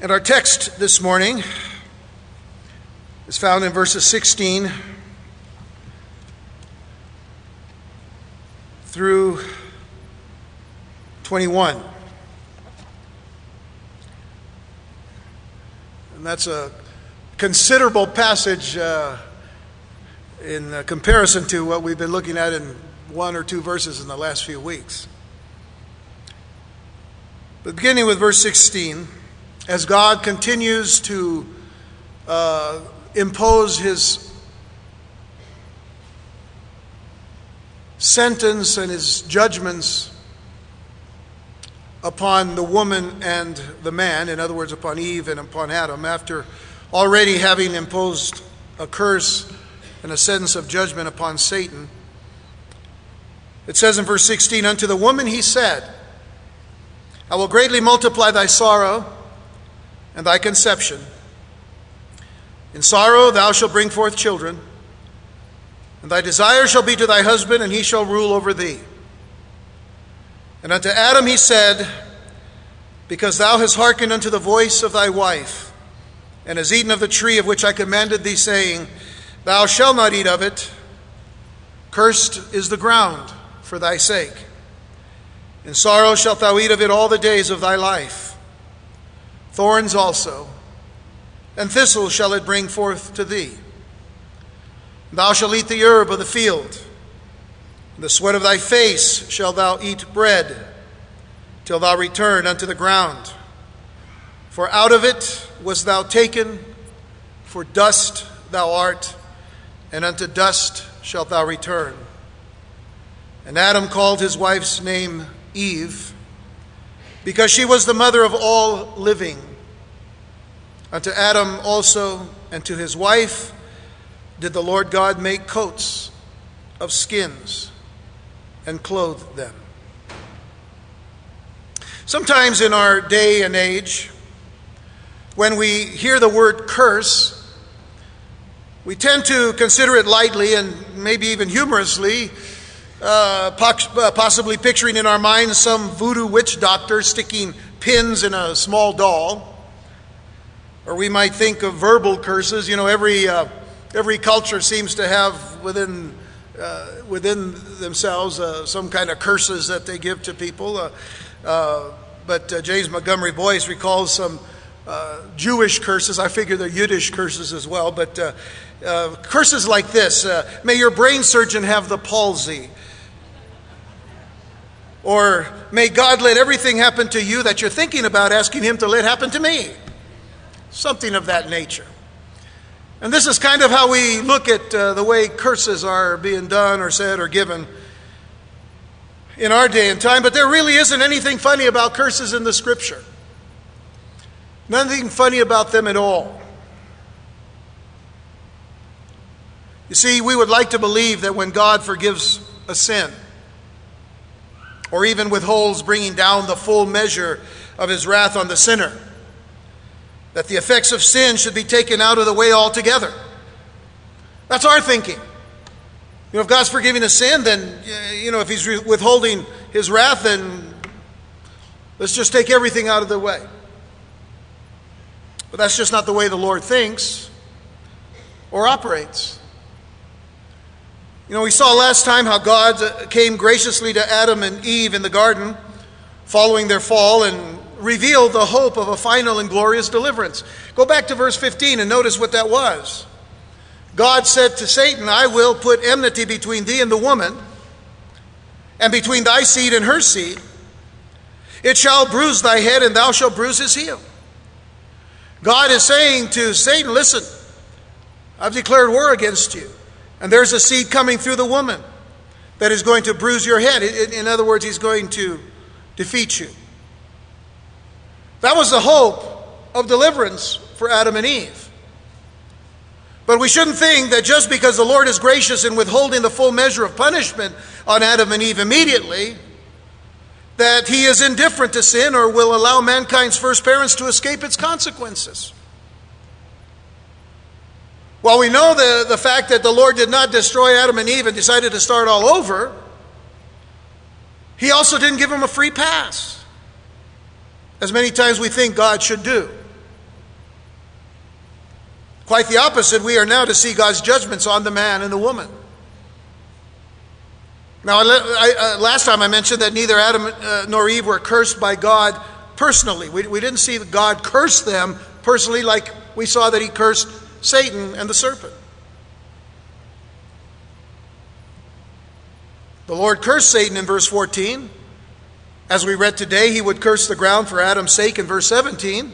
And our text this morning is found in verses 16 through 21. And that's a considerable passage in comparison to what we've been looking at in one or two verses in the last few weeks. But beginning with verse 16, as God continues to impose his sentence and his judgments upon the woman and the man, in other words, upon Eve and upon Adam, after already having imposed a curse and a sentence of judgment upon Satan, it says in verse 16, "Unto the woman he said, I will greatly multiply thy sorrow and thy conception. In sorrow thou shalt bring forth children, and thy desire shall be to thy husband, and he shall rule over thee. And unto Adam he said, Because thou hast hearkened unto the voice of thy wife, and hast eaten of the tree of which I commanded thee, saying, Thou shalt not eat of it. Cursed is the ground for thy sake. In sorrow shalt thou eat of it all the days of thy life. Thorns also, and thistles shall it bring forth to thee. Thou shalt eat the herb of the field. In the sweat of thy face shalt thou eat bread, till thou return unto the ground. For out of it wast thou taken, for dust thou art, and unto dust shalt thou return. And Adam called his wife's name Eve, because she was the mother of all living. Unto Adam also and to his wife did the Lord God make coats of skins and clothe them." Sometimes in our day and age, when we hear the word curse, we tend to consider it lightly and maybe even humorously, possibly picturing in our minds some voodoo witch doctor sticking pins in a small doll. Or we might think of verbal curses. You know, every culture seems to have within themselves some kind of curses that they give to people. But James Montgomery Boyce recalls some Jewish curses. I figure they're Yiddish curses as well. But curses like this: "May your brain surgeon have the palsy," or "May God let everything happen to you that you're thinking about asking him to let happen to me." Something of that nature. And this is kind of how we look at the way curses are being done or said or given in our day and time. But there really isn't anything funny about curses in the Scripture. Nothing funny about them at all. You see, we would like to believe that when God forgives a sin, or even withholds bringing down the full measure of his wrath on the sinner, that the effects of sin should be taken out of the way altogether. That's our thinking. You know, if God's forgiving a sin, then, you know, if he's withholding his wrath, then let's just take everything out of the way. But that's just not the way the Lord thinks or operates. You know, we saw last time how God came graciously to Adam and Eve in the garden following their fall and reveal the hope of a final and glorious deliverance. Go back to verse 15 and notice what that was. God said to Satan, "I will put enmity between thee and the woman, and between thy seed and her seed. It shall bruise thy head, and thou shalt bruise his heel." God is saying to Satan, "Listen, I've declared war against you, and there's a seed coming through the woman that is going to bruise your head." In other words, he's going to defeat you. That was the hope of deliverance for Adam and Eve. But we shouldn't think that just because the Lord is gracious in withholding the full measure of punishment on Adam and Eve immediately, that he is indifferent to sin or will allow mankind's first parents to escape its consequences. While we know the fact that the Lord did not destroy Adam and Eve and decided to start all over, he also didn't give them a free pass, as many times we think God should do. Quite the opposite, we are now to see God's judgments on the man and the woman. Now, last time I mentioned that neither Adam nor Eve were cursed by God personally. We didn't see that God cursed them personally like we saw that he cursed Satan and the serpent. The Lord cursed Satan in verse 14. As we read today, he would curse the ground for Adam's sake in verse 17.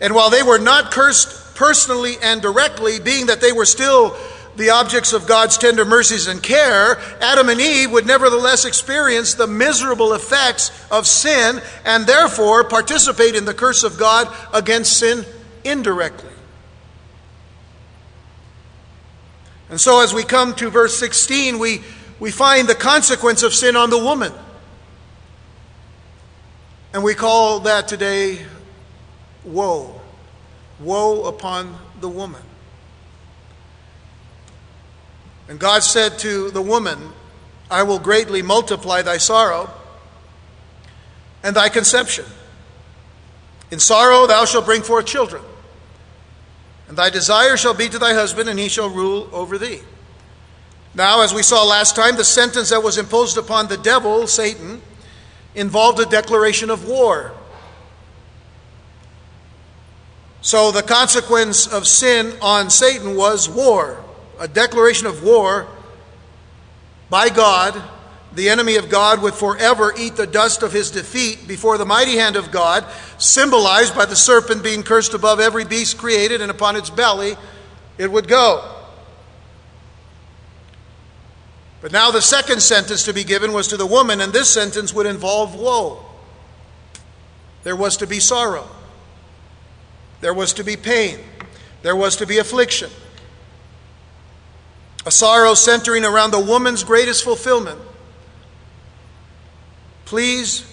And while they were not cursed personally and directly, being that they were still the objects of God's tender mercies and care, Adam and Eve would nevertheless experience the miserable effects of sin and therefore participate in the curse of God against sin indirectly. And so as we come to verse 16, we find the consequence of sin on the woman. And we call that today woe. Woe upon the woman. And God said to the woman, I will greatly multiply thy sorrow and thy conception. In sorrow thou shalt bring forth children, and thy desire shall be to thy husband, and he shall rule over thee. Now, as we saw last time, the sentence that was imposed upon the devil, Satan, involved a declaration of war. So the consequence of sin on Satan was war, a declaration of war by God. The enemy of God would forever eat the dust of his defeat before the mighty hand of God, symbolized by the serpent being cursed above every beast created, and upon its belly it would go. But now the second sentence to be given was to the woman, and this sentence would involve woe. There was to be sorrow. There was to be pain. There was to be affliction. A sorrow centering around the woman's greatest fulfillment. Please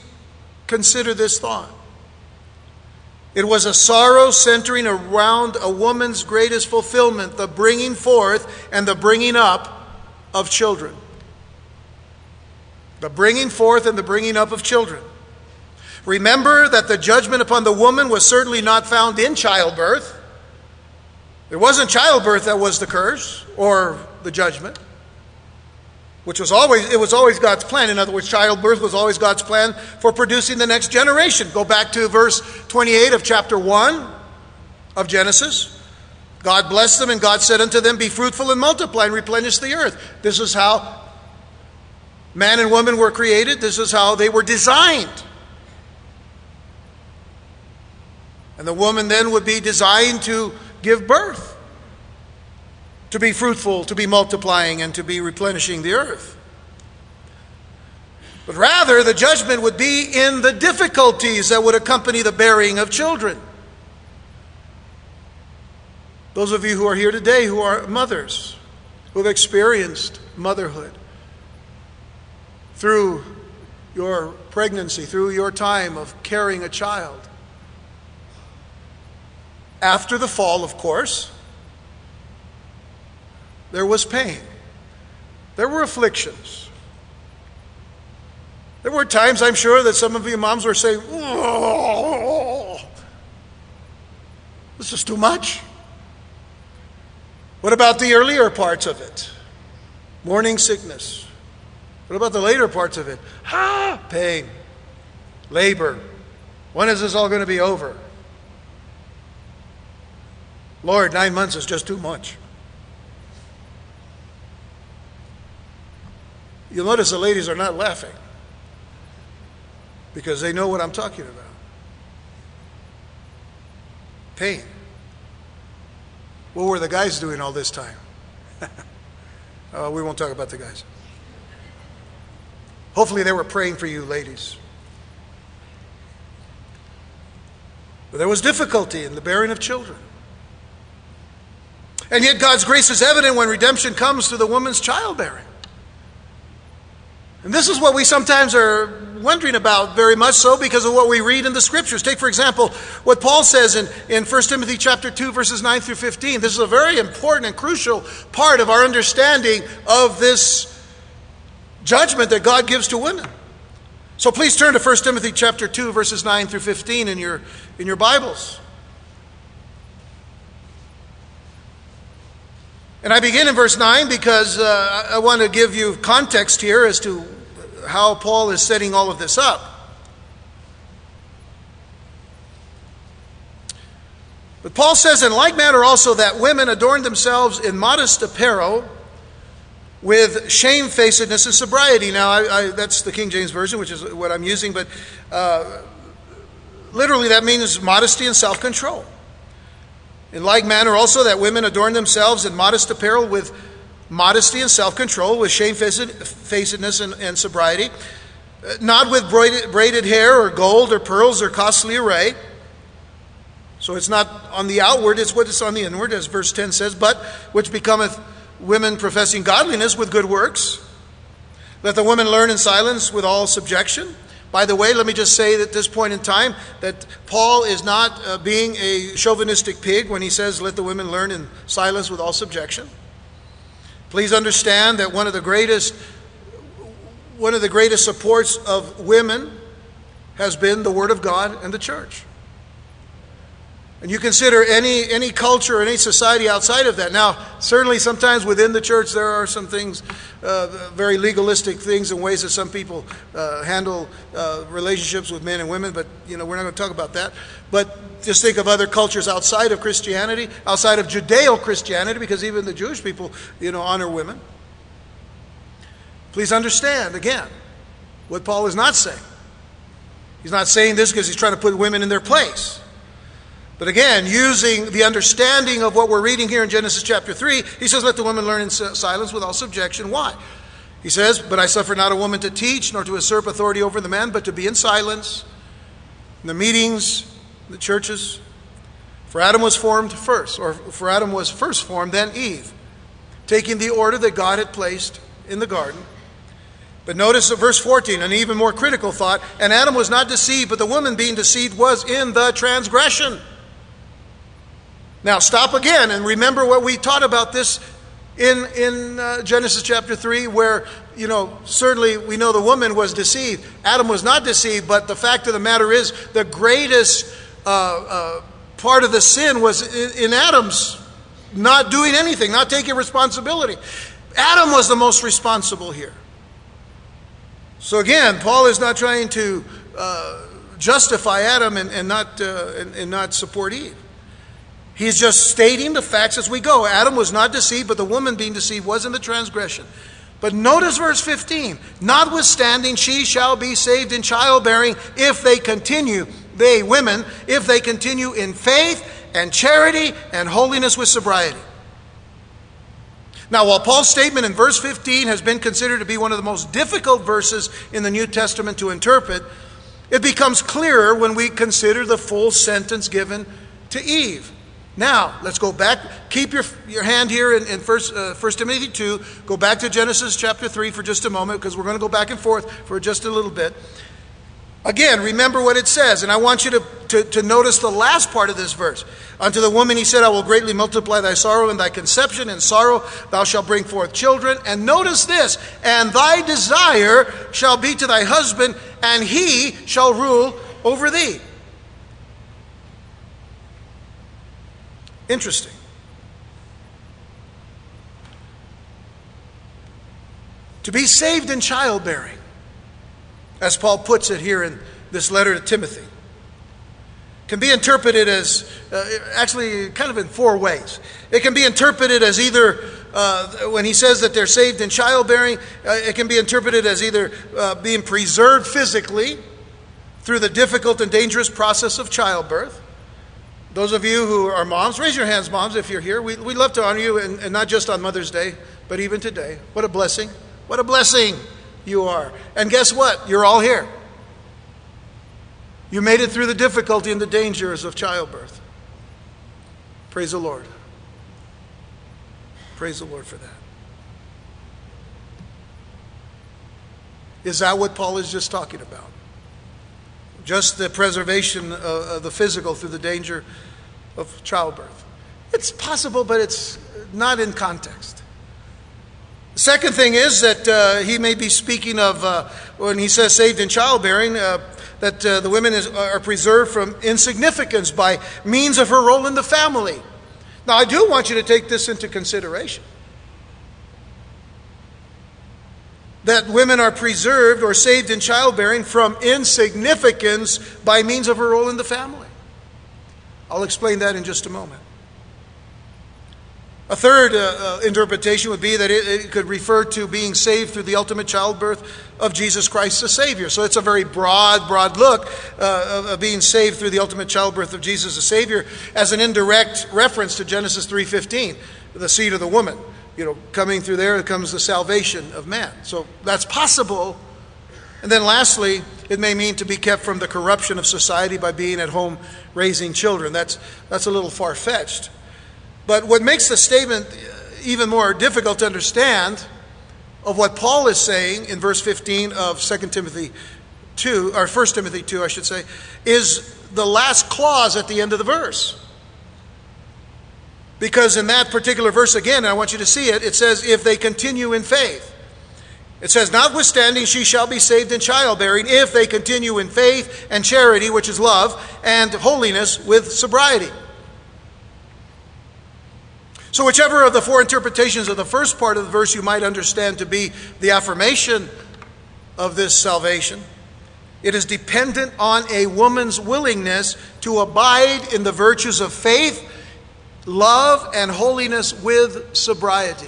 consider this thought. It was a sorrow centering around a woman's greatest fulfillment, the bringing forth and the bringing up of children. The bringing forth and the bringing up of children. Remember that the judgment upon the woman was certainly not found in childbirth. It wasn't childbirth that was the curse or the judgment, which was always God's plan. In other words, childbirth was always God's plan for producing the next generation. Go back to verse 28 of chapter 1 of Genesis. God blessed them, and God said unto them, be fruitful and multiply and replenish the earth. This is how man and woman were created. This is how they were designed. And the woman then would be designed to give birth, to be fruitful, to be multiplying, and to be replenishing the earth. But rather, the judgment would be in the difficulties that would accompany the bearing of children. Those of you who are here today who are mothers, who have experienced motherhood through your pregnancy, through your time of carrying a child. After the fall, of course, there was pain. There were afflictions. There were times, I'm sure, that some of you moms were saying, oh, this is too much. What about the earlier parts of it? Morning sickness. What about the later parts of it? Pain. Labor. When is this all going to be over? Lord, 9 months is just too much. You'll notice the ladies are not laughing because they know what I'm talking about. Pain. What were the guys doing all this time? We won't talk about the guys. Hopefully they were praying for you, ladies. But there was difficulty in the bearing of children. And yet God's grace is evident when redemption comes through the woman's childbearing. And this is what we sometimes are wondering about very much so because of what we read in the scriptures. Take, for example, what Paul says in 1 Timothy chapter 2, verses 9 through 15. This is a very important and crucial part of our understanding of this judgment that God gives to women. So please turn to 1 Timothy chapter 2, verses 9 through 15 in your Bibles. And I begin in verse 9 because I want to give you context here as to how Paul is setting all of this up. But Paul says, in like manner also that women adorn themselves in modest apparel with shamefacedness and sobriety. Now, that's the King James Version, which is what I'm using, but literally that means modesty and self-control. In like manner also that women adorn themselves in modest apparel with modesty and self-control, with shamefacedness and sobriety, not with braided hair or gold or pearls or costly array. So it's not on the outward, it's what is on the inward, as verse 10 says, but which becometh women professing godliness with good works. Let the women learn in silence with all subjection. By the way, let me just say at this point in time that Paul is not being a chauvinistic pig when he says, let the women learn in silence with all subjection. Please understand that one of the greatest supports of women has been the Word of God and the church. And you consider any culture, any society outside of that. Now, certainly sometimes within the church there are some things, very legalistic things and ways that some people handle relationships with men and women, but we're not going to talk about that. But just think of other cultures outside of Christianity, outside of Judeo-Christianity, because even the Jewish people, honor women. Please understand, again, what Paul is not saying. He's not saying this because he's trying to put women in their place. But again, using the understanding of what we're reading here in Genesis chapter 3, he says, let the women learn in silence with all subjection. Why? He says, but I suffer not a woman to teach, nor to usurp authority over the man, but to be in silence in the meetings, in the churches. For Adam was first formed, then Eve, taking the order that God had placed in the garden. But notice verse 14, an even more critical thought. And Adam was not deceived, but the woman being deceived was in the transgression. Now stop again and remember what we taught about this in Genesis chapter 3, where, certainly we know the woman was deceived. Adam was not deceived, but the fact of the matter is the greatest part of the sin was in Adam's not doing anything, not taking responsibility. Adam was the most responsible here. So again, Paul is not trying to justify Adam and not support Eve. He's just stating the facts as we go. Adam was not deceived, but the woman being deceived was in the transgression. But notice verse 15. Notwithstanding, she shall be saved in childbearing if they continue, they women, if they continue in faith and charity and holiness with sobriety. Now, while Paul's statement in verse 15 has been considered to be one of the most difficult verses in the New Testament to interpret, it becomes clearer when we consider the full sentence given to Eve. Now, let's go back. Keep your hand here in 1 Timothy 2. Go back to Genesis chapter 3 for just a moment, because we're going to go back and forth for just a little bit. Again, remember what it says. And I want you to notice the last part of this verse. Unto the woman he said, I will greatly multiply thy sorrow and thy conception. In sorrow thou shalt bring forth children. And notice this. And thy desire shall be to thy husband, and he shall rule over thee. Interesting. To be saved in childbearing, as Paul puts it here in this letter to Timothy, can be interpreted as, actually kind of in four ways. It can be interpreted as either, when he says that they're saved in childbearing, it can be interpreted as either being preserved physically through the difficult and dangerous process of childbirth. Those of you who are moms, raise your hands, moms, if you're here. We'd love to honor you, and not just on Mother's Day, but even today. What a blessing. What a blessing you are. And guess what? You're all here. You made it through the difficulty and the dangers of childbirth. Praise the Lord. Praise the Lord for that. Is that what Paul is just talking about? Just the preservation of the physical through the danger of childbirth. It's possible, but it's not in context. The second thing is that he may be speaking of, when he says saved in childbearing, that the women are preserved from insignificance by means of her role in the family. Now, I do want you to take this into consideration. That women are preserved or saved in childbearing from insignificance by means of her role in the family. I'll explain that in just a moment. A third interpretation would be that it could refer to being saved through the ultimate childbirth of Jesus Christ the Savior. So it's a very broad look of being saved through the ultimate childbirth of Jesus the Savior as an indirect reference to Genesis 3:15, the seed of the woman. You know, coming through there comes the salvation of man. So that's possible. And then lastly, it may mean to be kept from the corruption of society by being at home raising children. That's a little far-fetched. But what makes the statement even more difficult to understand of what Paul is saying in verse 15 of 1 Timothy 2, I should say, is the last clause at the end of the verse. Because in that particular verse, again, and I want you to see it, it says, if they continue in faith. It says, notwithstanding, she shall be saved in childbearing, if they continue in faith and charity, which is love, and holiness with sobriety. So whichever of the four interpretations of the first part of the verse you might understand to be the affirmation of this salvation, it is dependent on a woman's willingness to abide in the virtues of faith, love, and holiness with sobriety.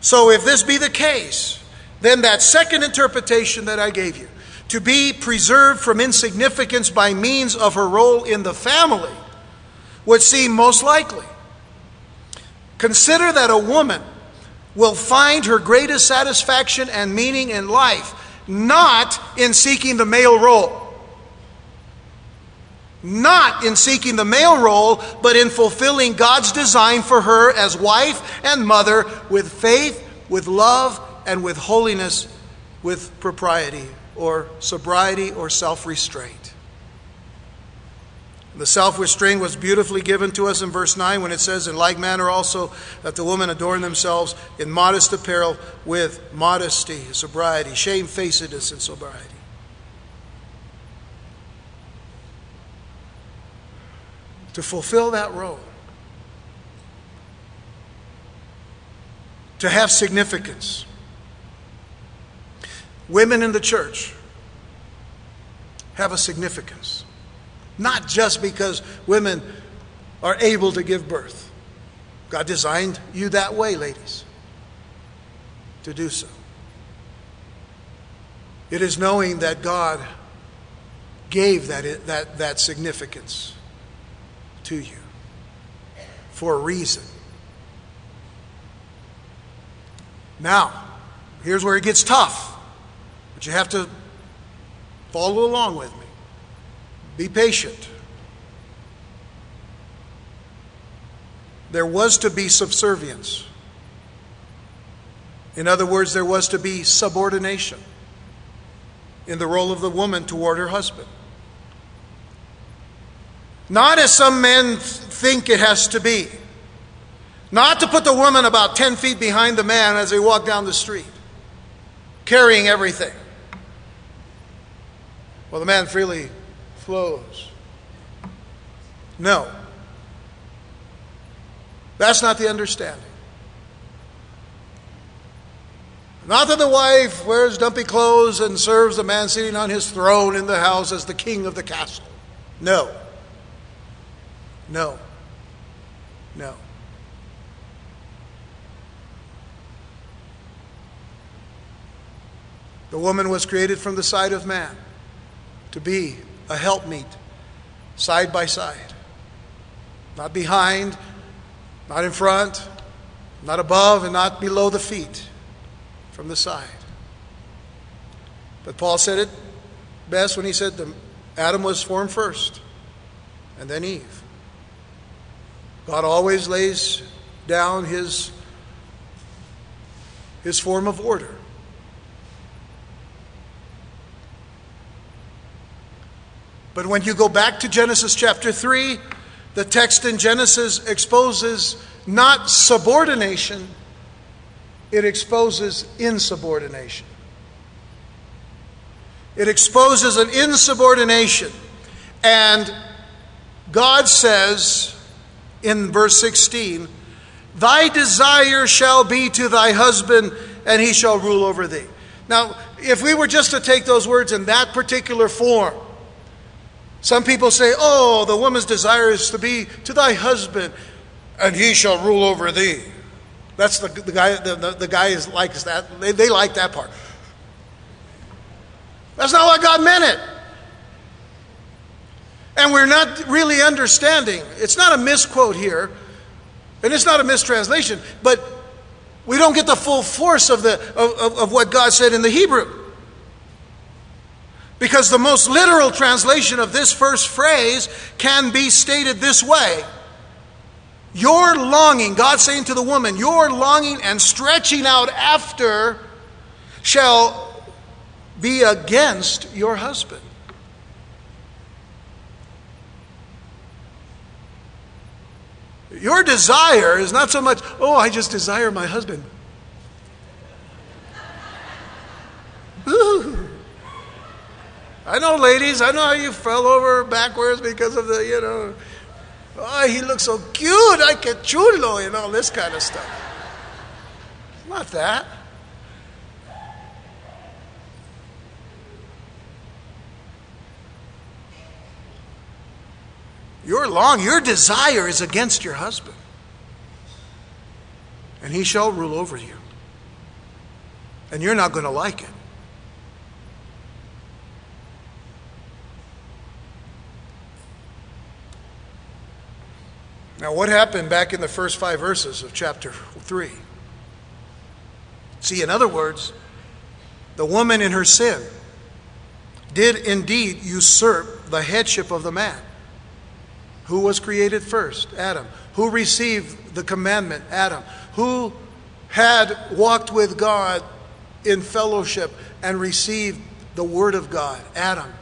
So if this be the case, then that second interpretation that I gave you, to be preserved from insignificance by means of her role in the family, would seem most likely. Consider that a woman will find her greatest satisfaction and meaning in life not in seeking the male role. Not in seeking the male role, but in fulfilling God's design for her as wife and mother with faith, with love, and with holiness, with propriety or sobriety or self-restraint. The self-restraint was beautifully given to us in verse 9 when it says, in like manner also that the women adorn themselves in modest apparel with modesty, sobriety, shamefacedness, and sobriety. To fulfill that role, to have significance. Women in the church have a significance. Not just because women are able to give birth. God designed you that way, ladies, to do so. It is knowing that God gave that significance to you for a reason. Now, here's where it gets tough, but you have to follow along with me. Be patient. There was to be subservience. In other words, there was to be subordination in the role of the woman toward her husband. Not as some men think it has to be. Not to put the woman about 10 feet behind the man as they walk down the street, carrying everything. Well, the man freely flows. No. That's not the understanding. Not that the wife wears dumpy clothes and serves the man sitting on his throne in the house as the king of the castle. No. No. No. The woman was created from the side of man to be a helpmeet, side by side. Not behind, not in front, not above, and not below the feet, from the side. But Paul said it best when he said Adam was formed first, and then Eve. God always lays down his form of order. But when you go back to Genesis chapter 3, the text in Genesis exposes not subordination, it exposes insubordination. It exposes an insubordination and God says in verse 16, thy desire shall be to thy husband, and he shall rule over thee. Now, if we were just to take those words in that particular form, some people say, oh, the woman's desire is to be to thy husband, and he shall rule over thee. That's the guy. The guy is like that. They like that part. That's not what God meant it. And we're not really understanding. It's not a misquote here, and it's not a mistranslation, but we don't get the full force of what God said in the Hebrew. Because the most literal translation of this first phrase can be stated this way. Your longing, God saying to the woman, your longing and stretching out after shall be against your husband. Your desire is not so much, oh, I just desire my husband. Ooh. I know, ladies, I know how you fell over backwards because of the, oh, he looks so cute, I que chulo, all this kind of stuff. It's not that. Your desire is against your husband, and he shall rule over you, and you're not going to like it. Now, what happened back in the first 5 verses of chapter 3? See, in other words, the woman in her sin did indeed usurp the headship of the man. Who was created first? Adam. Who received the commandment? Adam. Who had walked with God in fellowship and received the word of God? Adam.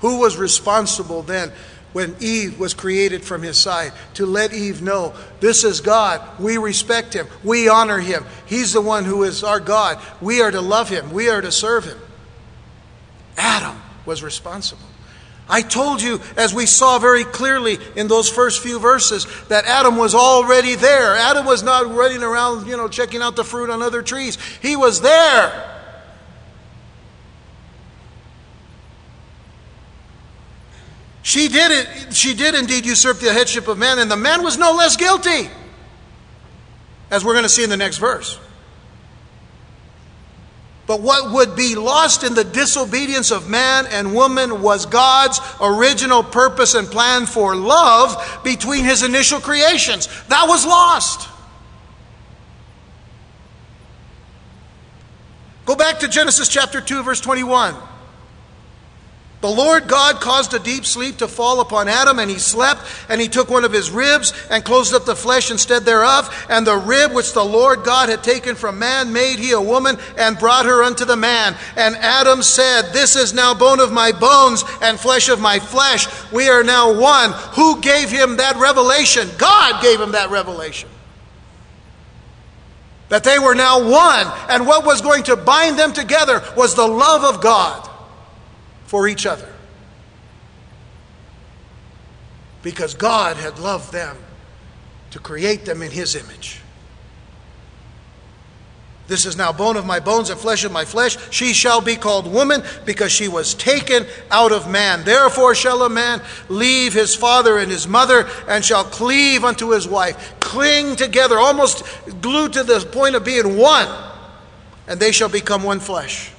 Who was responsible then when Eve was created from his side to let Eve know, this is God, we respect him, we honor him, he's the one who is our God, we are to love him, we are to serve him? Adam was responsible. I told you, as we saw very clearly in those first few verses, that Adam was already there. Adam was not running around, checking out the fruit on other trees. He was there. She did it. She did indeed usurp the headship of man, and the man was no less guilty, as we're going to see in the next verse. But what would be lost in the disobedience of man and woman was God's original purpose and plan for love between his initial creations. That was lost. Go back to Genesis chapter 2, verse 21. The Lord God caused a deep sleep to fall upon Adam, and he slept, and he took one of his ribs and closed up the flesh instead thereof. And the rib which the Lord God had taken from man made he a woman and brought her unto the man. And Adam said, this is now bone of my bones and flesh of my flesh. We are now one. Who gave him that revelation? God gave him that revelation. That they were now one. And what was going to bind them together was the love of God for each other, because God had loved them to create them in his image. This is now bone of my bones and flesh of my flesh. She shall be called woman, because she was taken out of man. Therefore shall a man leave his father and his mother, and shall cleave unto his wife. Cling together, almost glued to the point of being one, and they shall become one flesh.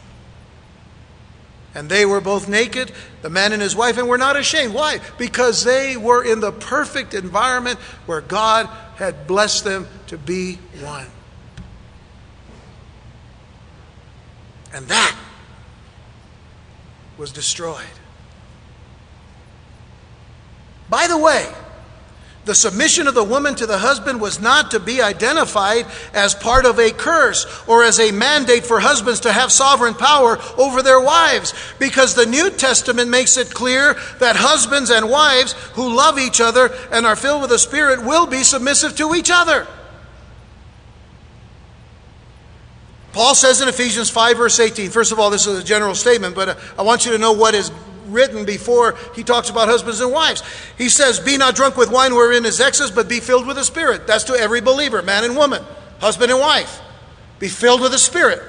And they were both naked, the man and his wife, and were not ashamed. Why? Because they were in the perfect environment where God had blessed them to be one. And that was destroyed. By the way, the submission of the woman to the husband was not to be identified as part of a curse or as a mandate for husbands to have sovereign power over their wives, because the New Testament makes it clear that husbands and wives who love each other and are filled with the Spirit will be submissive to each other. Paul says in Ephesians 5, verse 18, first of all, this is a general statement, but I want you to know what is written before he talks about husbands and wives. He says, be not drunk with wine wherein is excess, but be filled with the Spirit. That's to every believer, man and woman, husband and wife. Be filled with the Spirit.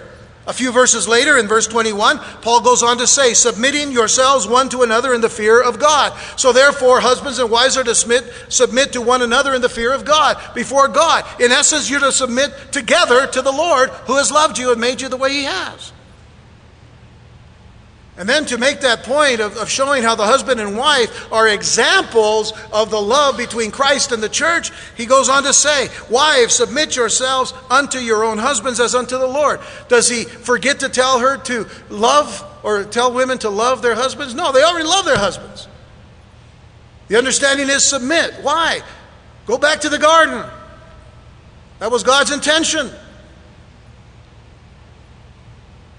A few verses later, in verse 21, Paul goes on to say, submitting yourselves one to another in the fear of God. So therefore, husbands and wives are to submit to one another in the fear of God, before God. In essence, you're to submit together to the Lord who has loved you and made you the way he has. And then to make that point of showing how the husband and wife are examples of the love between Christ and the church, he goes on to say, wives, submit yourselves unto your own husbands as unto the Lord. Does he forget to tell her to love, or tell women to love their husbands? No, they already love their husbands. The understanding is submit. Why? Go back to the garden. That was God's intention.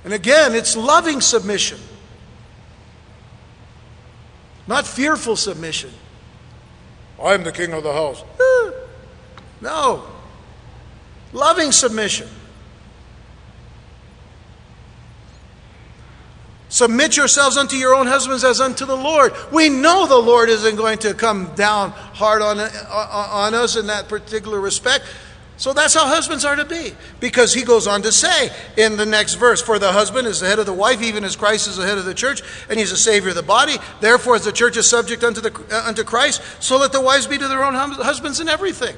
And again, it's loving submission. Not fearful submission. I'm the king of the house. No. Loving submission. Submit yourselves unto your own husbands as unto the Lord. We know the Lord isn't going to come down hard on us in that particular respect. So that's how husbands are to be. Because he goes on to say in the next verse, for the husband is the head of the wife, even as Christ is the head of the church, and he's the Savior of the body. Therefore, as the church is subject unto Christ, so let the wives be to their own husbands in everything.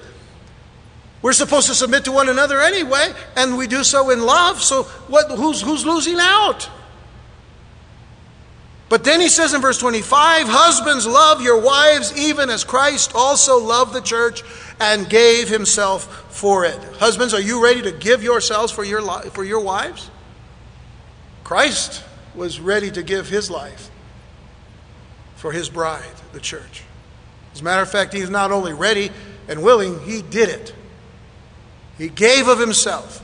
We're supposed to submit to one another anyway, and we do so in love. So who's losing out? But then he says in verse 25, husbands, love your wives, even as Christ also loved the church and gave himself for it. Husbands, are you ready to give yourselves for your wives? Christ was ready to give his life for his bride, the church. As a matter of fact, he's not only ready and willing, he did it. He gave of himself.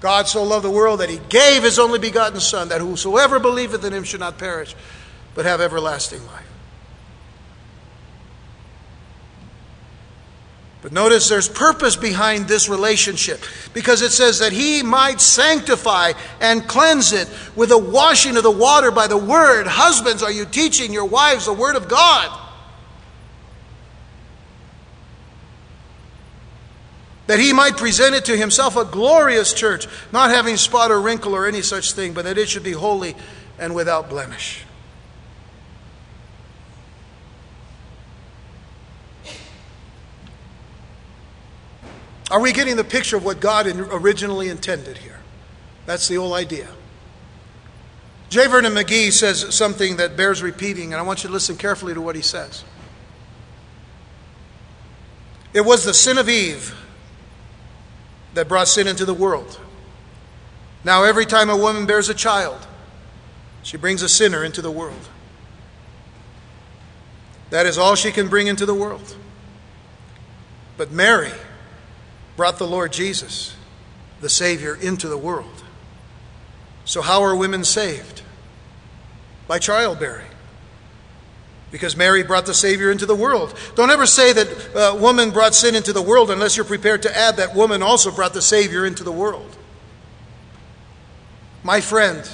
God so loved the world that he gave his only begotten Son, that whosoever believeth in him should not perish, but have everlasting life. But notice there's purpose behind this relationship, because it says that he might sanctify and cleanse it with the washing of the water by the word. Husbands, are you teaching your wives the word of God? That he might present it to himself a glorious church, not having spot or wrinkle or any such thing, but that it should be holy and without blemish. Are we getting the picture of what God originally intended here? That's the whole idea. J. Vernon McGee says something that bears repeating, and I want you to listen carefully to what he says. It was the sin of Eve that brought sin into the world. Now every time a woman bears a child, she brings a sinner into the world. That is all she can bring into the world. But Mary brought the Lord Jesus, the Savior, into the world. So how are women saved? By childbearing. Because Mary brought the Savior into the world. Don't ever say that woman brought sin into the world unless you're prepared to add that woman also brought the Savior into the world. My friend,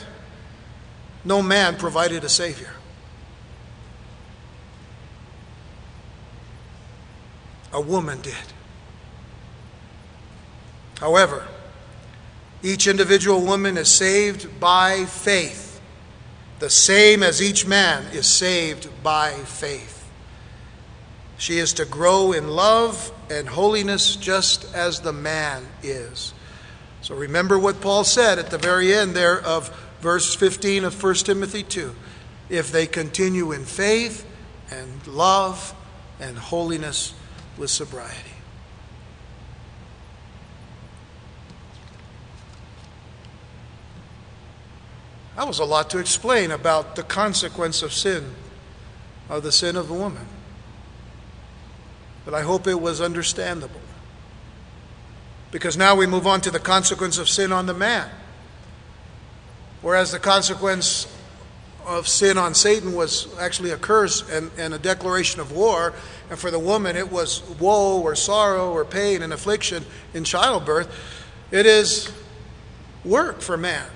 no man provided a Savior. A woman did. However, each individual woman is saved by faith, the same as each man is saved by faith. She is to grow in love and holiness just as the man is. So remember what Paul said at the very end there of verse 15 of 1 Timothy 2. If they continue in faith and love and holiness with sobriety. That was a lot to explain about the consequence of sin, of the sin of a woman. But I hope it was understandable. Because now we move on to the consequence of sin on the man. Whereas the consequence of sin on Satan was actually a curse and a declaration of war. And for the woman, it was woe or sorrow or pain and affliction in childbirth. It is work for man.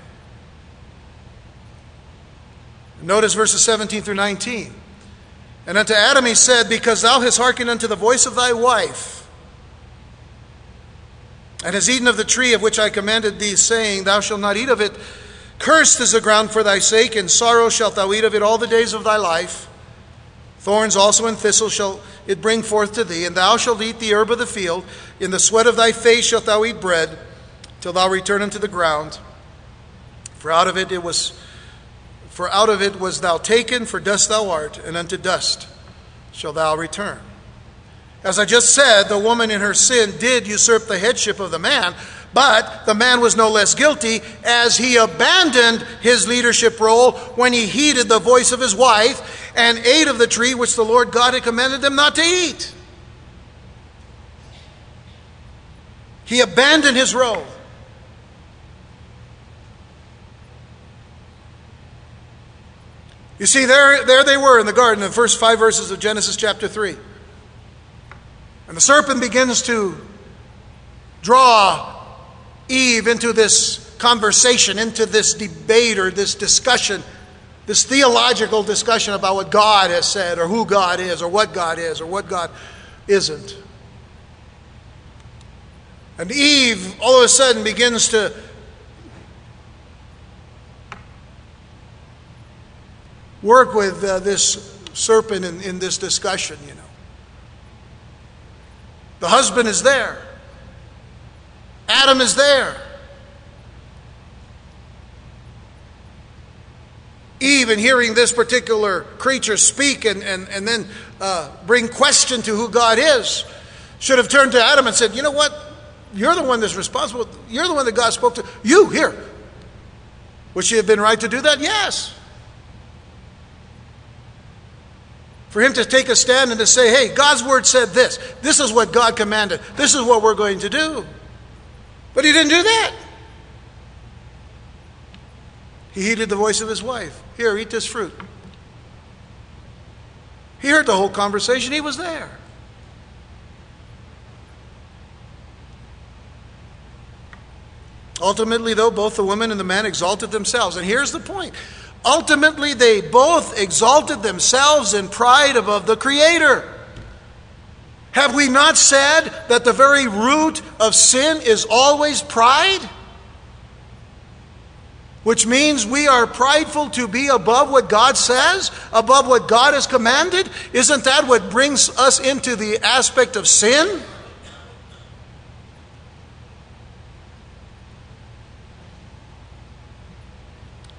Notice verses 17 through 19. And unto Adam he said, because thou hast hearkened unto the voice of thy wife, and hast eaten of the tree of which I commanded thee, saying, thou shalt not eat of it. Cursed is the ground for thy sake, in sorrow shalt thou eat of it all the days of thy life. Thorns also and thistles shall it bring forth to thee, and thou shalt eat the herb of the field. In the sweat of thy face shalt thou eat bread, till thou return unto the ground. For out of it was thou taken, for dust thou art, and unto dust shalt thou return. As I just said, the woman in her sin did usurp the headship of the man, but the man was no less guilty as he abandoned his leadership role when he heeded the voice of his wife and ate of the tree which the Lord God had commanded them not to eat. He abandoned his role. You see, there they were in the garden, the first 5 verses of Genesis chapter 3. And the serpent begins to draw Eve into this conversation, into this debate or this discussion, this theological discussion about what God has said or who God is or what God is or what God isn't. And Eve all of a sudden begins to work with this serpent in this discussion, you know. The husband is there. Adam is there. Eve, in hearing this particular creature speak and then bring question to who God is, should have turned to Adam and said, you know what? You're the one that's responsible. You're the one that God spoke to. You, here. Would she have been right to do that? Yes. For him to take a stand and to say, hey, God's word said this. This is what God commanded. This is what we're going to do. But he didn't do that. He heeded the voice of his wife. Here, eat this fruit. He heard the whole conversation. He was there. Ultimately, though, both the woman and the man exalted themselves. And here's the point. Ultimately, they both exalted themselves in pride above the Creator. Have we not said that the very root of sin is always pride? Which means we are prideful to be above what God says, above what God has commanded. Isn't that what brings us into the aspect of sin?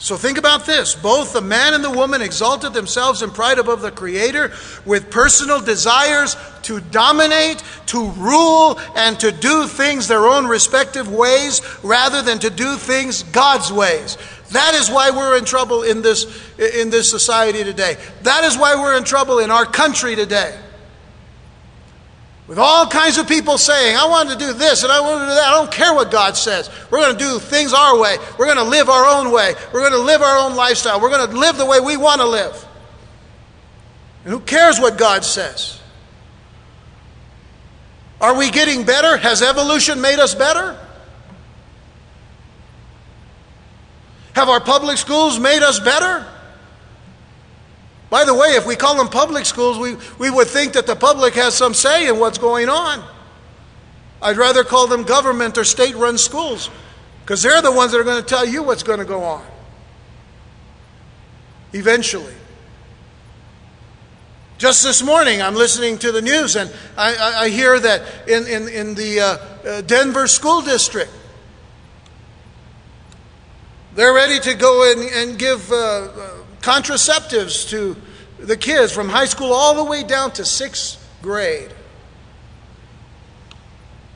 So think about this. Both the man and the woman exalted themselves in pride above the Creator with personal desires to dominate, to rule, and to do things their own respective ways rather than to do things God's ways. That is why we're in trouble in this society today. That is why we're in trouble in our country today. With all kinds of people saying, I want to do this and I want to do that. I don't care what God says. We're going to do things our way. We're going to live our own way. We're going to live our own lifestyle. We're going to live the way we want to live. And who cares what God says? Are we getting better? Has evolution made us better? Have our public schools made us better? By the way, if we call them public schools, we would think that the public has some say in what's going on. I'd rather call them government or state-run schools, because they're the ones that are going to tell you what's going to go on. Eventually. Just this morning, I'm listening to the news, and I hear that in the Denver school district, they're ready to go in and give contraceptives to the kids from high school all the way down to 6th grade.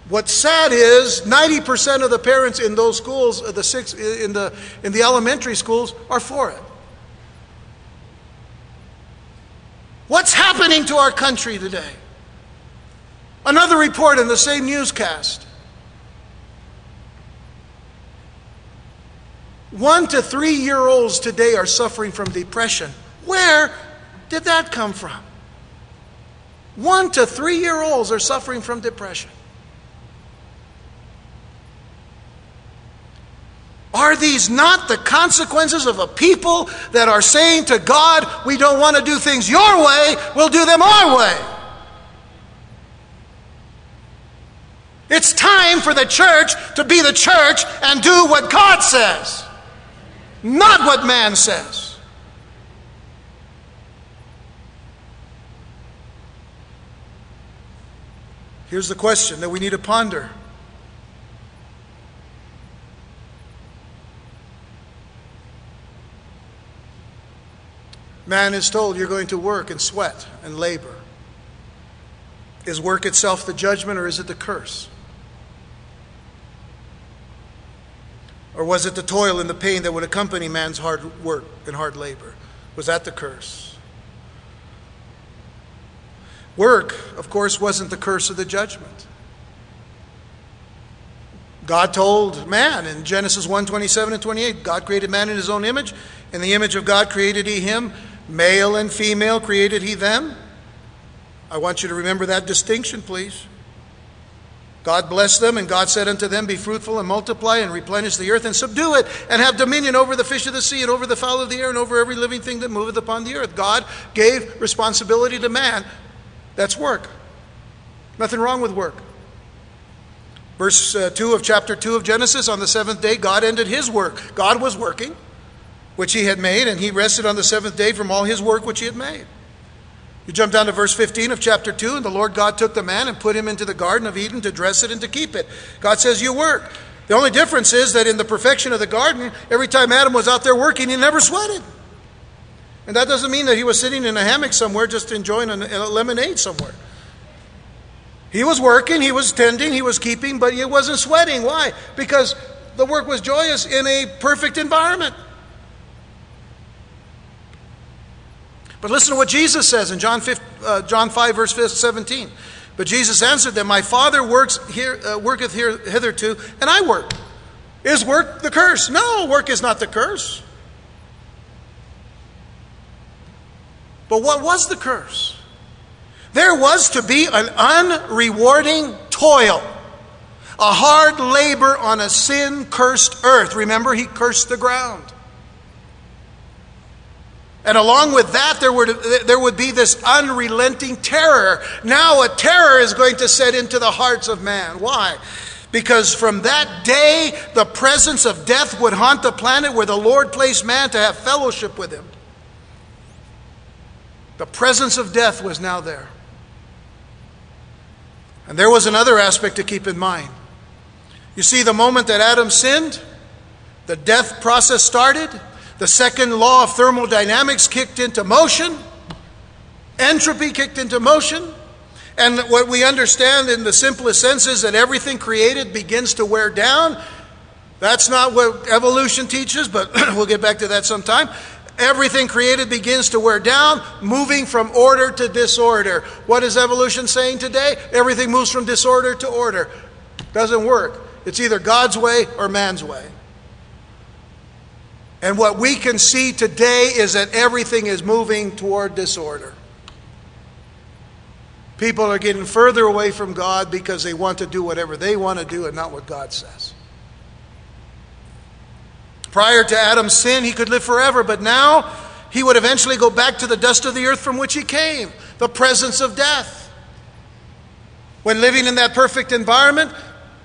What's sad is 90% of the parents in those schools, in the elementary schools, are for it. What's happening to our country today? Another report in the same newscast. 1 to 3-year-olds today are suffering from depression. Where did that come from? 1 to 3-year-olds are suffering from depression. Are these not the consequences of a people that are saying to God, we don't want to do things your way, we'll do them our way? It's time for the church to be the church and do what God says, not what man says. Here's the question that we need to ponder. Man is told, you're going to work and sweat and labor. Is work itself the judgment, or is it the curse? Or was it the toil and the pain that would accompany man's hard work and hard labor? Was that the curse? Work, of course, wasn't the curse of the judgment. God told man in Genesis 1:27 and 28, God created man in his own image. In the image of God created he him. Male and female created he them. I want you to remember that distinction, please. God blessed them, and God said unto them, be fruitful and multiply and replenish the earth and subdue it, and have dominion over the fish of the sea and over the fowl of the air and over every living thing that moveth upon the earth. God gave responsibility to man. That's work. Nothing wrong with work. Verse 2 of chapter 2 of Genesis, on the seventh day God ended his work. God was working, which he had made, and he rested on the seventh day from all his work which he had made. You jump down to verse 15 of chapter 2, and the Lord God took the man and put him into the garden of Eden to dress it and to keep it. God says, you work. The only difference is that in the perfection of the garden, every time Adam was out there working, he never sweated. And that doesn't mean that he was sitting in a hammock somewhere just enjoying a lemonade somewhere. He was working, he was tending, he was keeping, but he wasn't sweating. Why? Because the work was joyous in a perfect environment. But listen to what Jesus says in John 5, verse 17. But Jesus answered them, my Father worketh hitherto, and I work. Is work the curse? No, work is not the curse. But what was the curse? There was to be an unrewarding toil, a hard labor on a sin-cursed earth. Remember, he cursed the ground. And along with that, there would be this unrelenting terror. Now a terror is going to set into the hearts of man. Why? Because from that day, the presence of death would haunt the planet where the Lord placed man to have fellowship with him. The presence of death was now there. And there was another aspect to keep in mind. You see, the moment that Adam sinned, the death process started. The second law of thermodynamics kicked into motion. Entropy kicked into motion. And what we understand in the simplest sense is that everything created begins to wear down. That's not what evolution teaches, but we'll get back to that sometime. Everything created begins to wear down, moving from order to disorder. What is evolution saying today? Everything moves from disorder to order. Doesn't work. It's either God's way or man's way. And what we can see today is that everything is moving toward disorder. People are getting further away from God because they want to do whatever they want to do and not what God says. Prior to Adam's sin, he could live forever, but now he would eventually go back to the dust of the earth from which he came, the presence of death. When living in that perfect environment,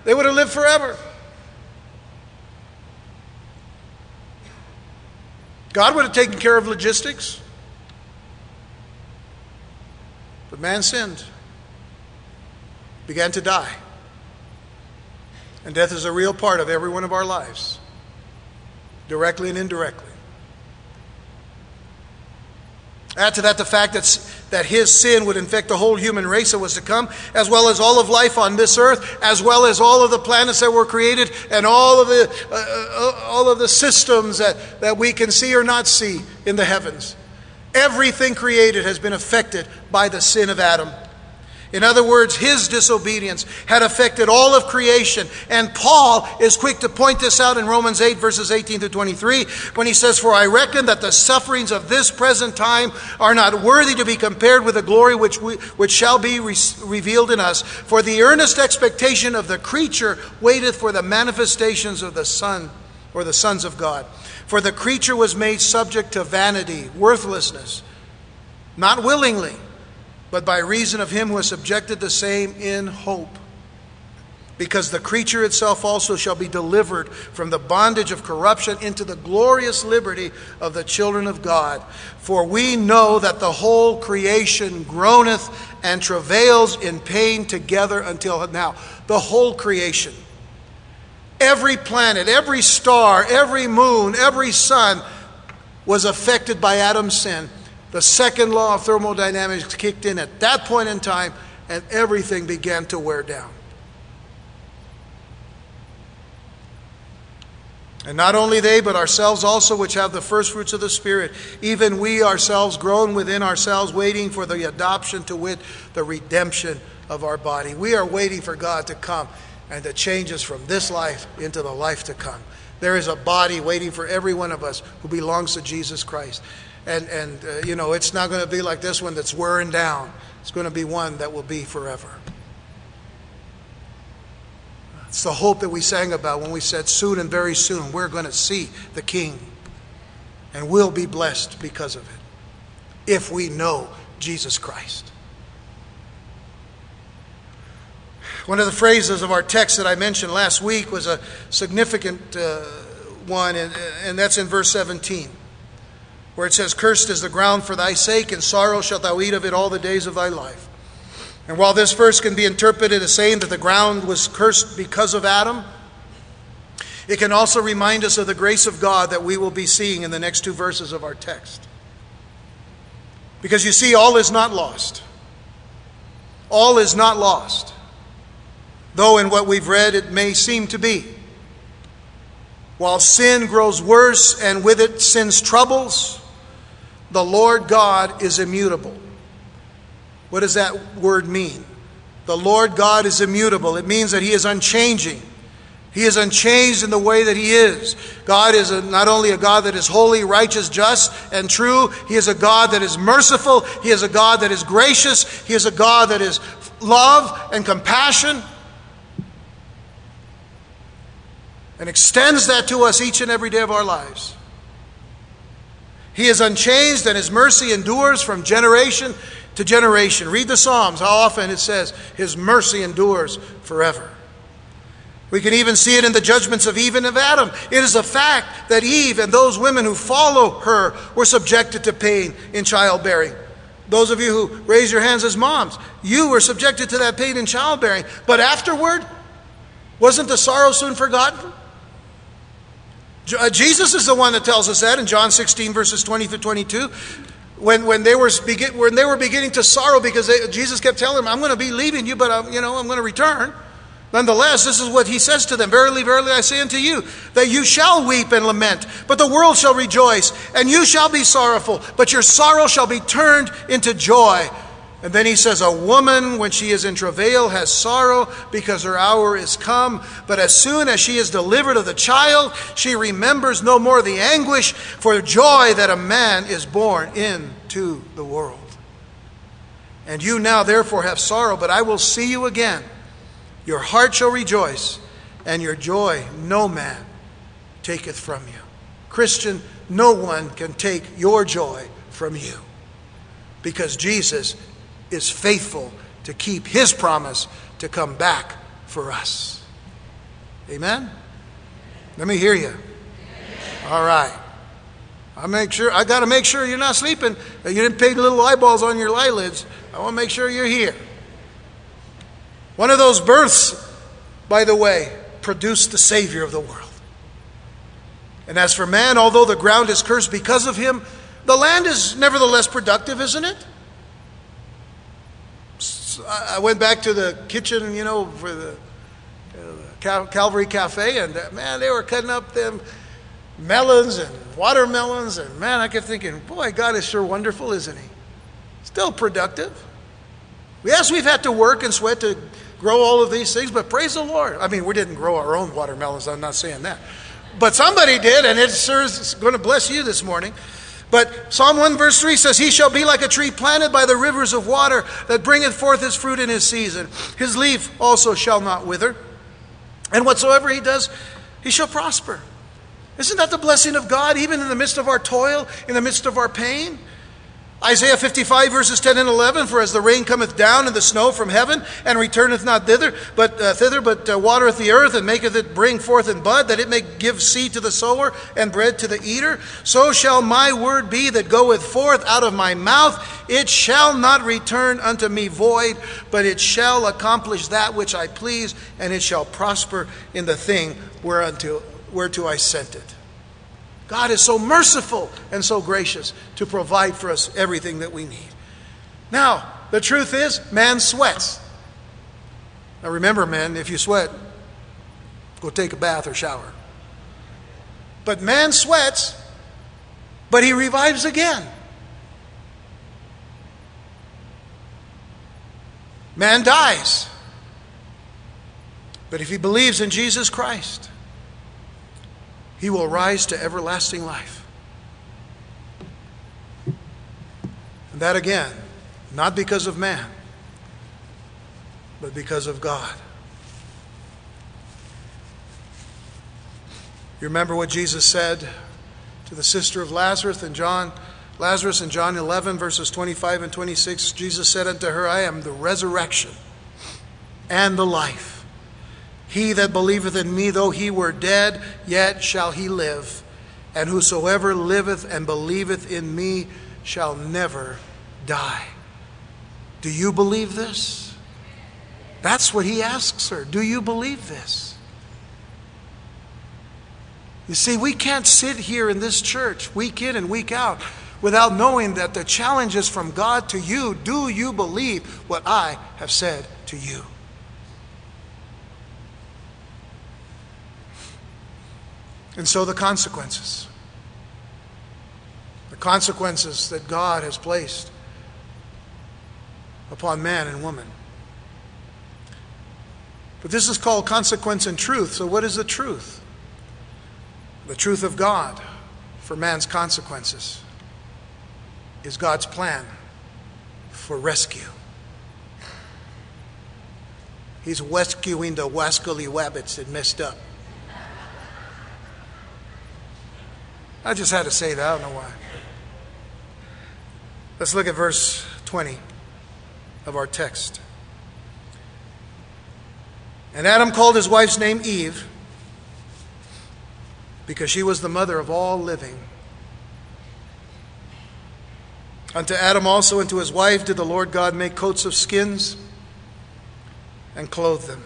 they would have lived forever. God would have taken care of logistics, but man sinned, began to die. And death is a real part of every one of our lives, directly and indirectly. Add to that the fact that his sin would infect the whole human race that was to come, as well as all of life on this earth, as well as all of the planets that were created, and all of the systems that we can see or not see in the heavens. Everything created has been affected by the sin of Adam. In other words, his disobedience had affected all of creation. And Paul is quick to point this out in Romans 8, verses 18 to 23, when he says, for I reckon that the sufferings of this present time are not worthy to be compared with the glory which shall be revealed in us. For the earnest expectation of the creature waiteth for the manifestations of the Son or the sons of God. For the creature was made subject to vanity, worthlessness, not willingly, but by reason of him who has subjected the same in hope. Because the creature itself also shall be delivered from the bondage of corruption into the glorious liberty of the children of God. For we know that the whole creation groaneth and travails in pain together until now. The whole creation. Every planet, every star, every moon, every sun was affected by Adam's sin. The second law of thermodynamics kicked in at that point in time, and everything began to wear down. And not only they, but ourselves also, which have the first fruits of the Spirit, even we ourselves groan within ourselves, waiting for the adoption, to wit, the redemption of our body. We are waiting for God to come and to change us from this life into the life to come. There is a body waiting for every one of us who belongs to Jesus Christ. And it's not going to be like this one that's wearing down. It's going to be one that will be forever. It's the hope that we sang about when we said, soon and very soon, we're going to see the King. And we'll be blessed because of it, if we know Jesus Christ. One of the phrases of our text that I mentioned last week was a significant one, and that's in verse 17, where it says, cursed is the ground for thy sake, and sorrow shalt thou eat of it all the days of thy life. And while this verse can be interpreted as saying that the ground was cursed because of Adam, it can also remind us of the grace of God that we will be seeing in the next two verses of our text. Because you see, all is not lost. All is not lost. Though in what we've read it may seem to be. While sin grows worse and with it sin's troubles, the Lord God is immutable. What does that word mean? The Lord God is immutable. It means that he is unchanging. He is unchanged in the way that he is. God is not only a God that is holy, righteous, just, and true. He is a God that is merciful. He is a God that is gracious. He is a God that is love and compassion, and extends that to us each and every day of our lives. He is unchanged, and his mercy endures from generation to generation. Read the Psalms, how often it says, his mercy endures forever. We can even see it in the judgments of Eve and of Adam. It is a fact that Eve and those women who follow her were subjected to pain in childbearing. Those of you who raise your hands as moms, you were subjected to that pain in childbearing. But afterward, wasn't the sorrow soon forgotten? Jesus is the one that tells us that in John 16, verses 20 through 22. When they were beginning to sorrow because Jesus kept telling them, I'm going to be leaving you, but I'm going to return. Nonetheless, this is what he says to them. Verily, verily, I say unto you, that you shall weep and lament, but the world shall rejoice, and you shall be sorrowful, but your sorrow shall be turned into joy. And then he says, a woman, when she is in travail, has sorrow because her hour is come. But as soon as she is delivered of the child, she remembers no more the anguish for joy that a man is born into the world. And you now therefore have sorrow, but I will see you again. Your heart shall rejoice, and your joy no man taketh from you. Christian, no one can take your joy from you, because Jesus is faithful to keep his promise to come back for us. Amen? Let me hear you. All right. I got to make sure you're not sleeping. You didn't paint little eyeballs on your eyelids. I want to make sure you're here. One of those births, by the way, produced the Savior of the world. And as for man, although the ground is cursed because of him, the land is nevertheless productive, isn't it? I went back to the kitchen, for the Calvary Cafe, and they were cutting up them melons and watermelons, and I kept thinking, boy, God is sure wonderful, isn't he? Still productive. Yes, we've had to work and sweat to grow all of these things, but praise the Lord. We didn't grow our own watermelons, I'm not saying that. But somebody did, and it sure is going to bless you this morning. But Psalm 1 verse 3 says, he shall be like a tree planted by the rivers of water, that bringeth forth his fruit in his season. His leaf also shall not wither, and whatsoever he does, he shall prosper. Isn't that the blessing of God, even in the midst of our toil, in the midst of our pain? Isaiah 55, verses 10 and 11, for as the rain cometh down and the snow from heaven, and returneth not thither, but watereth the earth, and maketh it bring forth in bud, that it may give seed to the sower, and bread to the eater, so shall my word be that goeth forth out of my mouth. It shall not return unto me void, but it shall accomplish that which I please, and it shall prosper in the thing whereto I sent it. God is so merciful and so gracious to provide for us everything that we need. Now, the truth is, man sweats. Now remember, men, if you sweat, go take a bath or shower. But man sweats, but he revives again. Man dies. But if he believes in Jesus Christ, he will rise to everlasting life. And that again, not because of man, but because of God. You remember what Jesus said to the sister of Lazarus in John 11, verses 25 and 26. Jesus said unto her, I am the resurrection and the life. He that believeth in me, though he were dead, yet shall he live. And whosoever liveth and believeth in me shall never die. Do you believe this? That's what he asks her. Do you believe this? You see, we can't sit here in this church week in and week out without knowing that the challenge is from God to you. Do you believe what I have said to you? And so the consequences that God has placed upon man and woman. But this is called consequence and truth. So what is the truth? The truth of God for man's consequences is God's plan for rescue. He's rescuing the wascally wabbits that messed up. I just had to say that. I don't know why. Let's look at verse 20 of our text. And Adam called his wife's name Eve, because she was the mother of all living. Unto Adam also and to his wife did the Lord God make coats of skins and clothe them.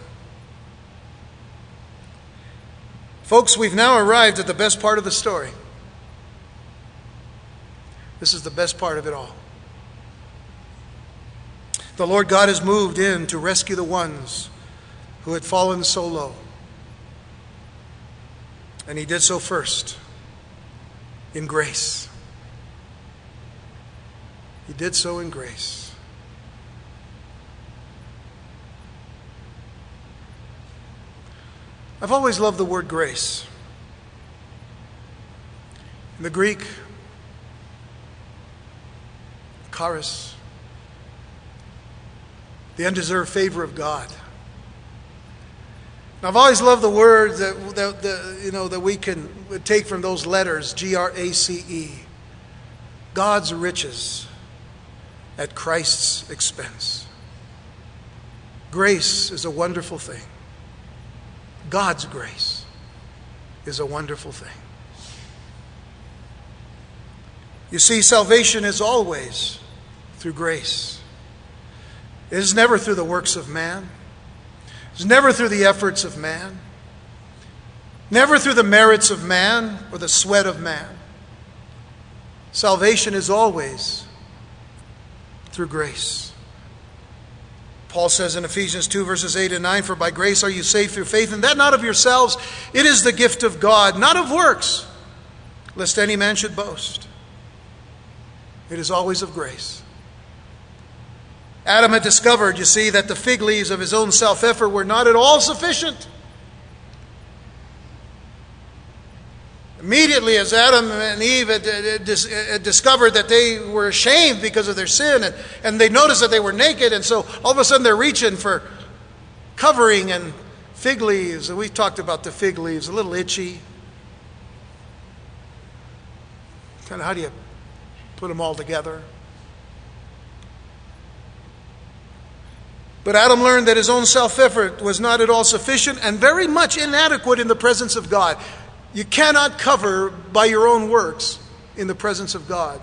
Folks, we've now arrived at the best part of the story. This is the best part of it all. The Lord God has moved in to rescue the ones who had fallen so low. And he did so first in grace. He did so in grace. I've always loved the word grace. In the Greek, charis, the undeserved favor of God. Now, I've always loved the words that we can take from those letters, G-R-A-C-E, God's riches at Christ's expense. Grace is a wonderful thing. God's grace is a wonderful thing. You see, salvation is always through grace. It is never through the works of man. It is never through the efforts of man. Never through the merits of man or the sweat of man. Salvation is always through grace. Paul says in Ephesians 2, verses 8 and 9, for by grace are you saved through faith, and that not of yourselves. It is the gift of God, not of works, lest any man should boast. It is always of grace. Adam had discovered, you see, that the fig leaves of his own self-effort were not at all sufficient. Immediately, as Adam and Eve had discovered that they were ashamed because of their sin, and they noticed that they were naked, and so all of a sudden they're reaching for covering and fig leaves. And we talked about the fig leaves, a little itchy. kind of how do you put them all together? But Adam learned that his own self-effort was not at all sufficient and very much inadequate in the presence of God. You cannot cover by your own works in the presence of God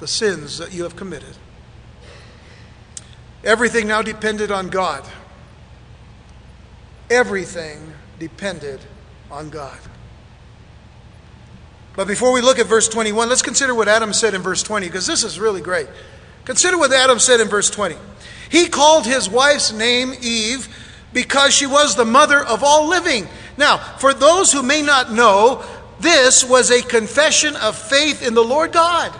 the sins that you have committed. Everything now depended on God. Everything depended on God. But before we look at verse 21, let's consider what Adam said in verse 20, because this is really great. Consider what Adam said in verse 20. He called his wife's name Eve because she was the mother of all living. Now, for those who may not know, this was a confession of faith in the Lord God.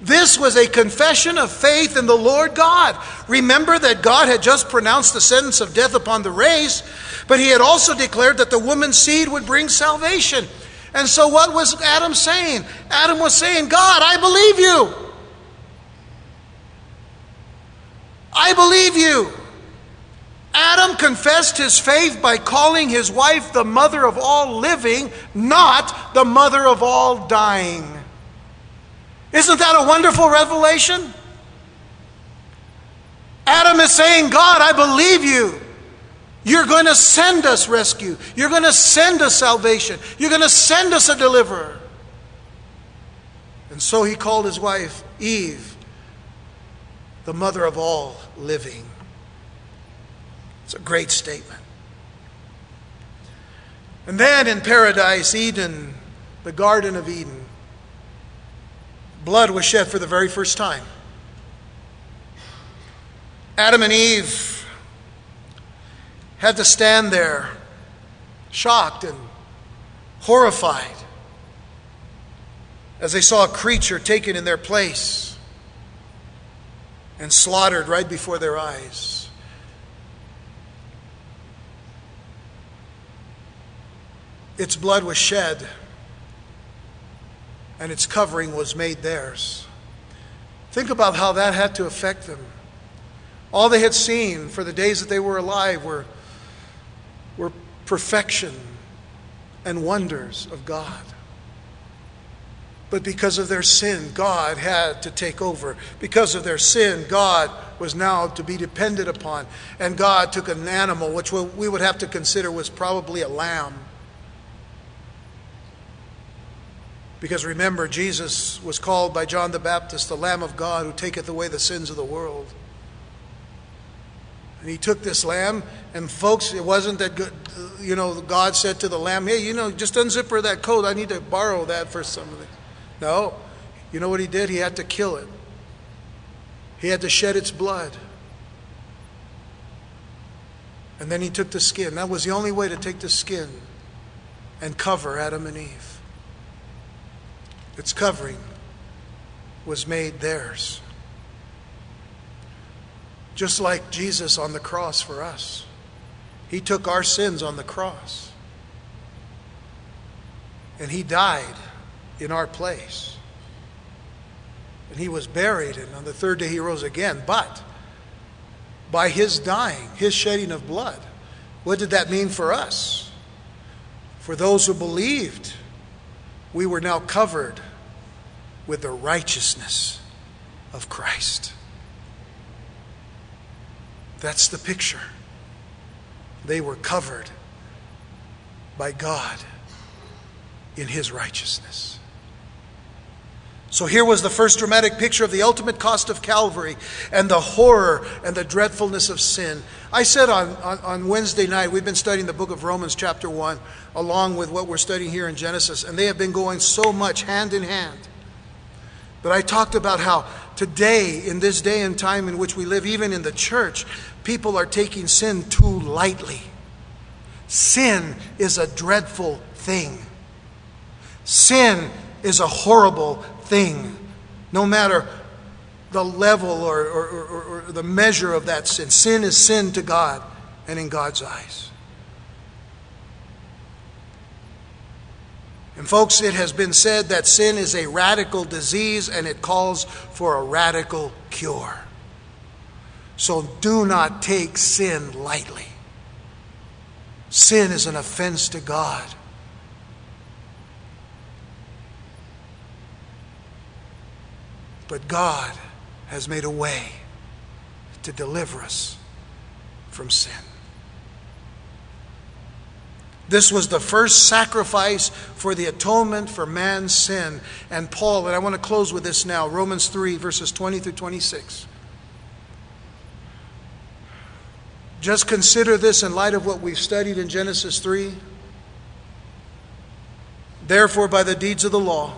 This was a confession of faith in the Lord God. Remember that God had just pronounced the sentence of death upon the race, but he had also declared that the woman's seed would bring salvation. And so what was Adam saying? Adam was saying, God, I believe you. I believe you. Adam confessed his faith by calling his wife the mother of all living, not the mother of all dying. Isn't that a wonderful revelation? Adam is saying, God, I believe you. You're going to send us rescue. You're going to send us salvation. You're going to send us a deliverer. And so he called his wife Eve, the mother of all living. It's a great statement. And then in paradise, Eden, the Garden of Eden, blood was shed for the very first time. Adam and Eve had to stand there, shocked and horrified, as they saw a creature taken in their place and slaughtered right before their eyes. Its blood was shed, and its covering was made theirs. Think about how that had to affect them. All they had seen for the days that they were alive were perfection and wonders of God. But because of their sin, God had to take over. Because of their sin, God was now to be depended upon. And God took an animal, which we would have to consider was probably a lamb. Because remember, Jesus was called by John the Baptist, the Lamb of God who taketh away the sins of the world. And he took this lamb, and folks, it wasn't that good, God said to the lamb, hey, just unzip her that coat. I need to borrow that for some of this. No, you know what he did? He had to kill it. He had to shed its blood. And then he took the skin. That was the only way to take the skin and cover Adam and Eve. Its covering was made theirs. Just like Jesus on the cross for us. He took our sins on the cross. And he died in our place. And he was buried, and on the third day he rose again. But by his dying, his shedding of blood, what did that mean for us? For those who believed, we were now covered with the righteousness of Christ. That's the picture. They were covered by God in his righteousness. So here was the first dramatic picture of the ultimate cost of Calvary and the horror and the dreadfulness of sin. I said on Wednesday night, we've been studying the book of Romans chapter 1 along with what we're studying here in Genesis, and they have been going so much hand in hand. But I talked about how today, in this day and time in which we live, even in the church, people are taking sin too lightly. Sin is a dreadful thing. Sin is a horrible thing, no matter the level or the measure of that sin. Sin is sin to God and in God's eyes. And folks, it has been said that sin is a radical disease and it calls for a radical cure. So do not take sin lightly. Sin is an offense to God. But God has made a way to deliver us from sin. This was the first sacrifice for the atonement for man's sin. And Paul, and I want to close with this now, Romans 3, verses 20 through 26. Just consider this in light of what we've studied in Genesis 3. Therefore, by the deeds of the law,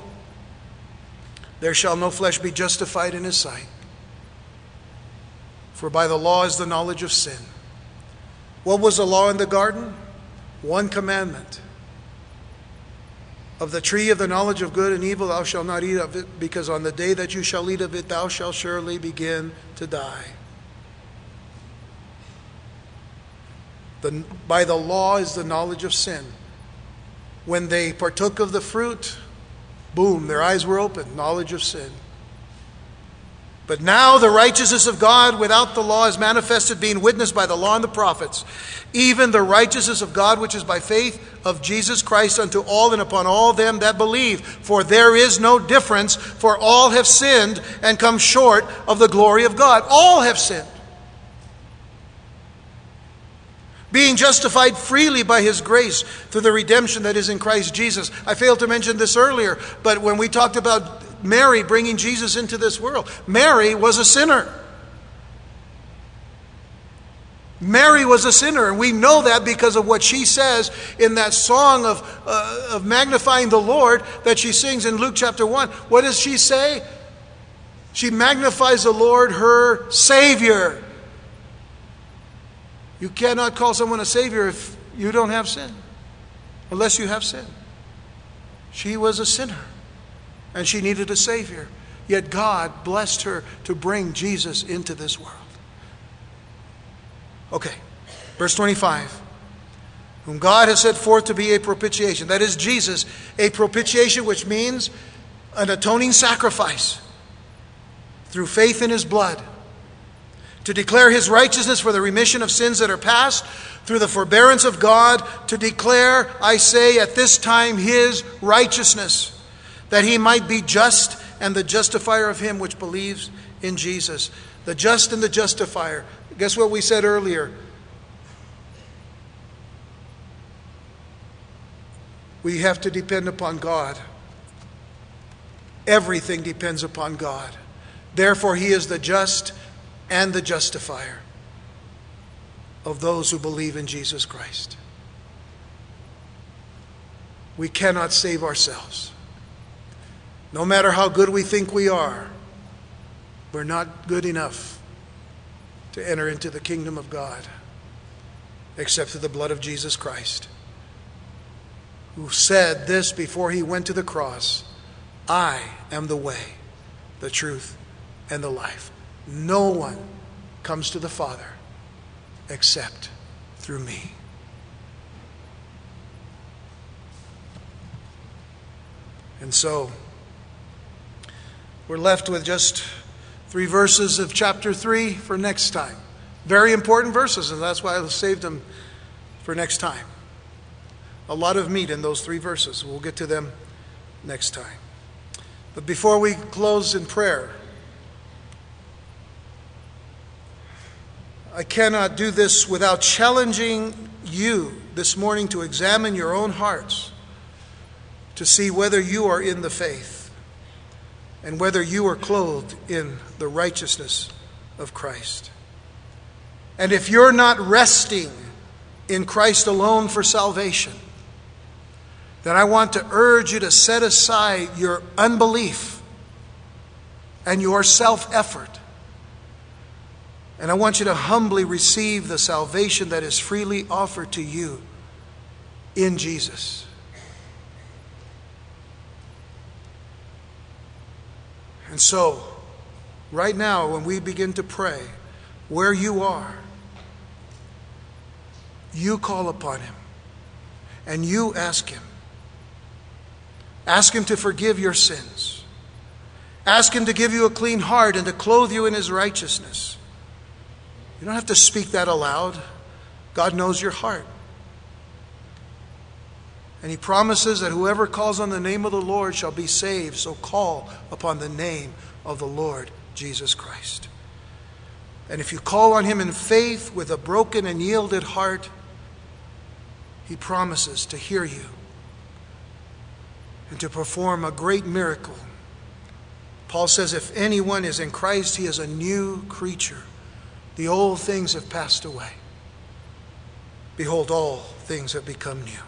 there shall no flesh be justified in his sight. For by the law is the knowledge of sin. What was the law in the garden? One commandment. Of the tree of the knowledge of good and evil thou shalt not eat of it, because on the day that you shall eat of it, thou shalt surely begin to die. By the law is the knowledge of sin. When they partook of the fruit, boom, their eyes were open, knowledge of sin. But now the righteousness of God without the law is manifested, being witnessed by the law and the prophets, even the righteousness of God which is by faith of Jesus Christ unto all and upon all them that believe. For there is no difference, for all have sinned and come short of the glory of God. All have sinned. Being justified freely by his grace through the redemption that is in Christ Jesus. I failed to mention this earlier, but when we talked about Mary bringing Jesus into this world, Mary was a sinner. Mary was a sinner, and we know that because of what she says in that song of magnifying the Lord that she sings in Luke chapter 1. What does she say? She magnifies the Lord, her Savior. You cannot call someone a savior if you don't have sin, unless you have sin. She was a sinner, and she needed a savior. Yet God blessed her to bring Jesus into this world. Okay, verse 25. Whom God has set forth to be a propitiation. That is Jesus, a propitiation, which means an atoning sacrifice through faith in his blood, to declare his righteousness for the remission of sins that are past, through the forbearance of God, to declare, I say, at this time his righteousness, that he might be just and the justifier of him which believes in Jesus. The just and the justifier. Guess what we said earlier? We have to depend upon God. Everything depends upon God. Therefore, he is the just and the justifier of those who believe in Jesus Christ. We cannot save ourselves. No matter how good we think we are, we're not good enough to enter into the kingdom of God except through the blood of Jesus Christ, who said this before he went to the cross: I am the way, the truth, and the life. No one comes to the Father except through me. And so, we're left with just 3 verses of chapter 3 for next time. Very important verses, and that's why I saved them for next time. A lot of meat in those 3 verses. We'll get to them next time. But before we close in prayer, I cannot do this without challenging you this morning to examine your own hearts, to see whether you are in the faith and whether you are clothed in the righteousness of Christ. And if you're not resting in Christ alone for salvation, then I want to urge you to set aside your unbelief and your self-effort. And I want you to humbly receive the salvation that is freely offered to you in Jesus. And so, right now, when we begin to pray, where you are, you call upon him and you ask him. Ask him to forgive your sins. Ask him to give you a clean heart and to clothe you in his righteousness. You don't have to speak that aloud. God knows your heart. And he promises that whoever calls on the name of the Lord shall be saved. So call upon the name of the Lord Jesus Christ. And if you call on him in faith with a broken and yielded heart, he promises to hear you and to perform a great miracle. Paul says, if anyone is in Christ, he is a new creature. The old things have passed away. Behold, all things have become new.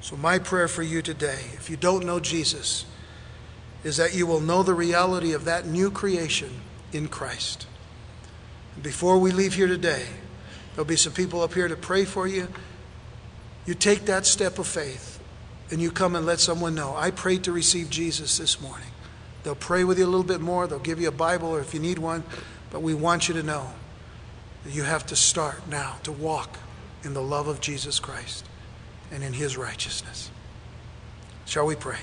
So my prayer for you today, if you don't know Jesus, is that you will know the reality of that new creation in Christ. And before we leave here today, there'll be some people up here to pray for you. You take that step of faith and you come and let someone know, I prayed to receive Jesus this morning. They'll pray with you a little bit more. They'll give you a Bible or if you need one. But we want you to know that you have to start now to walk in the love of Jesus Christ and in his righteousness. Shall we pray?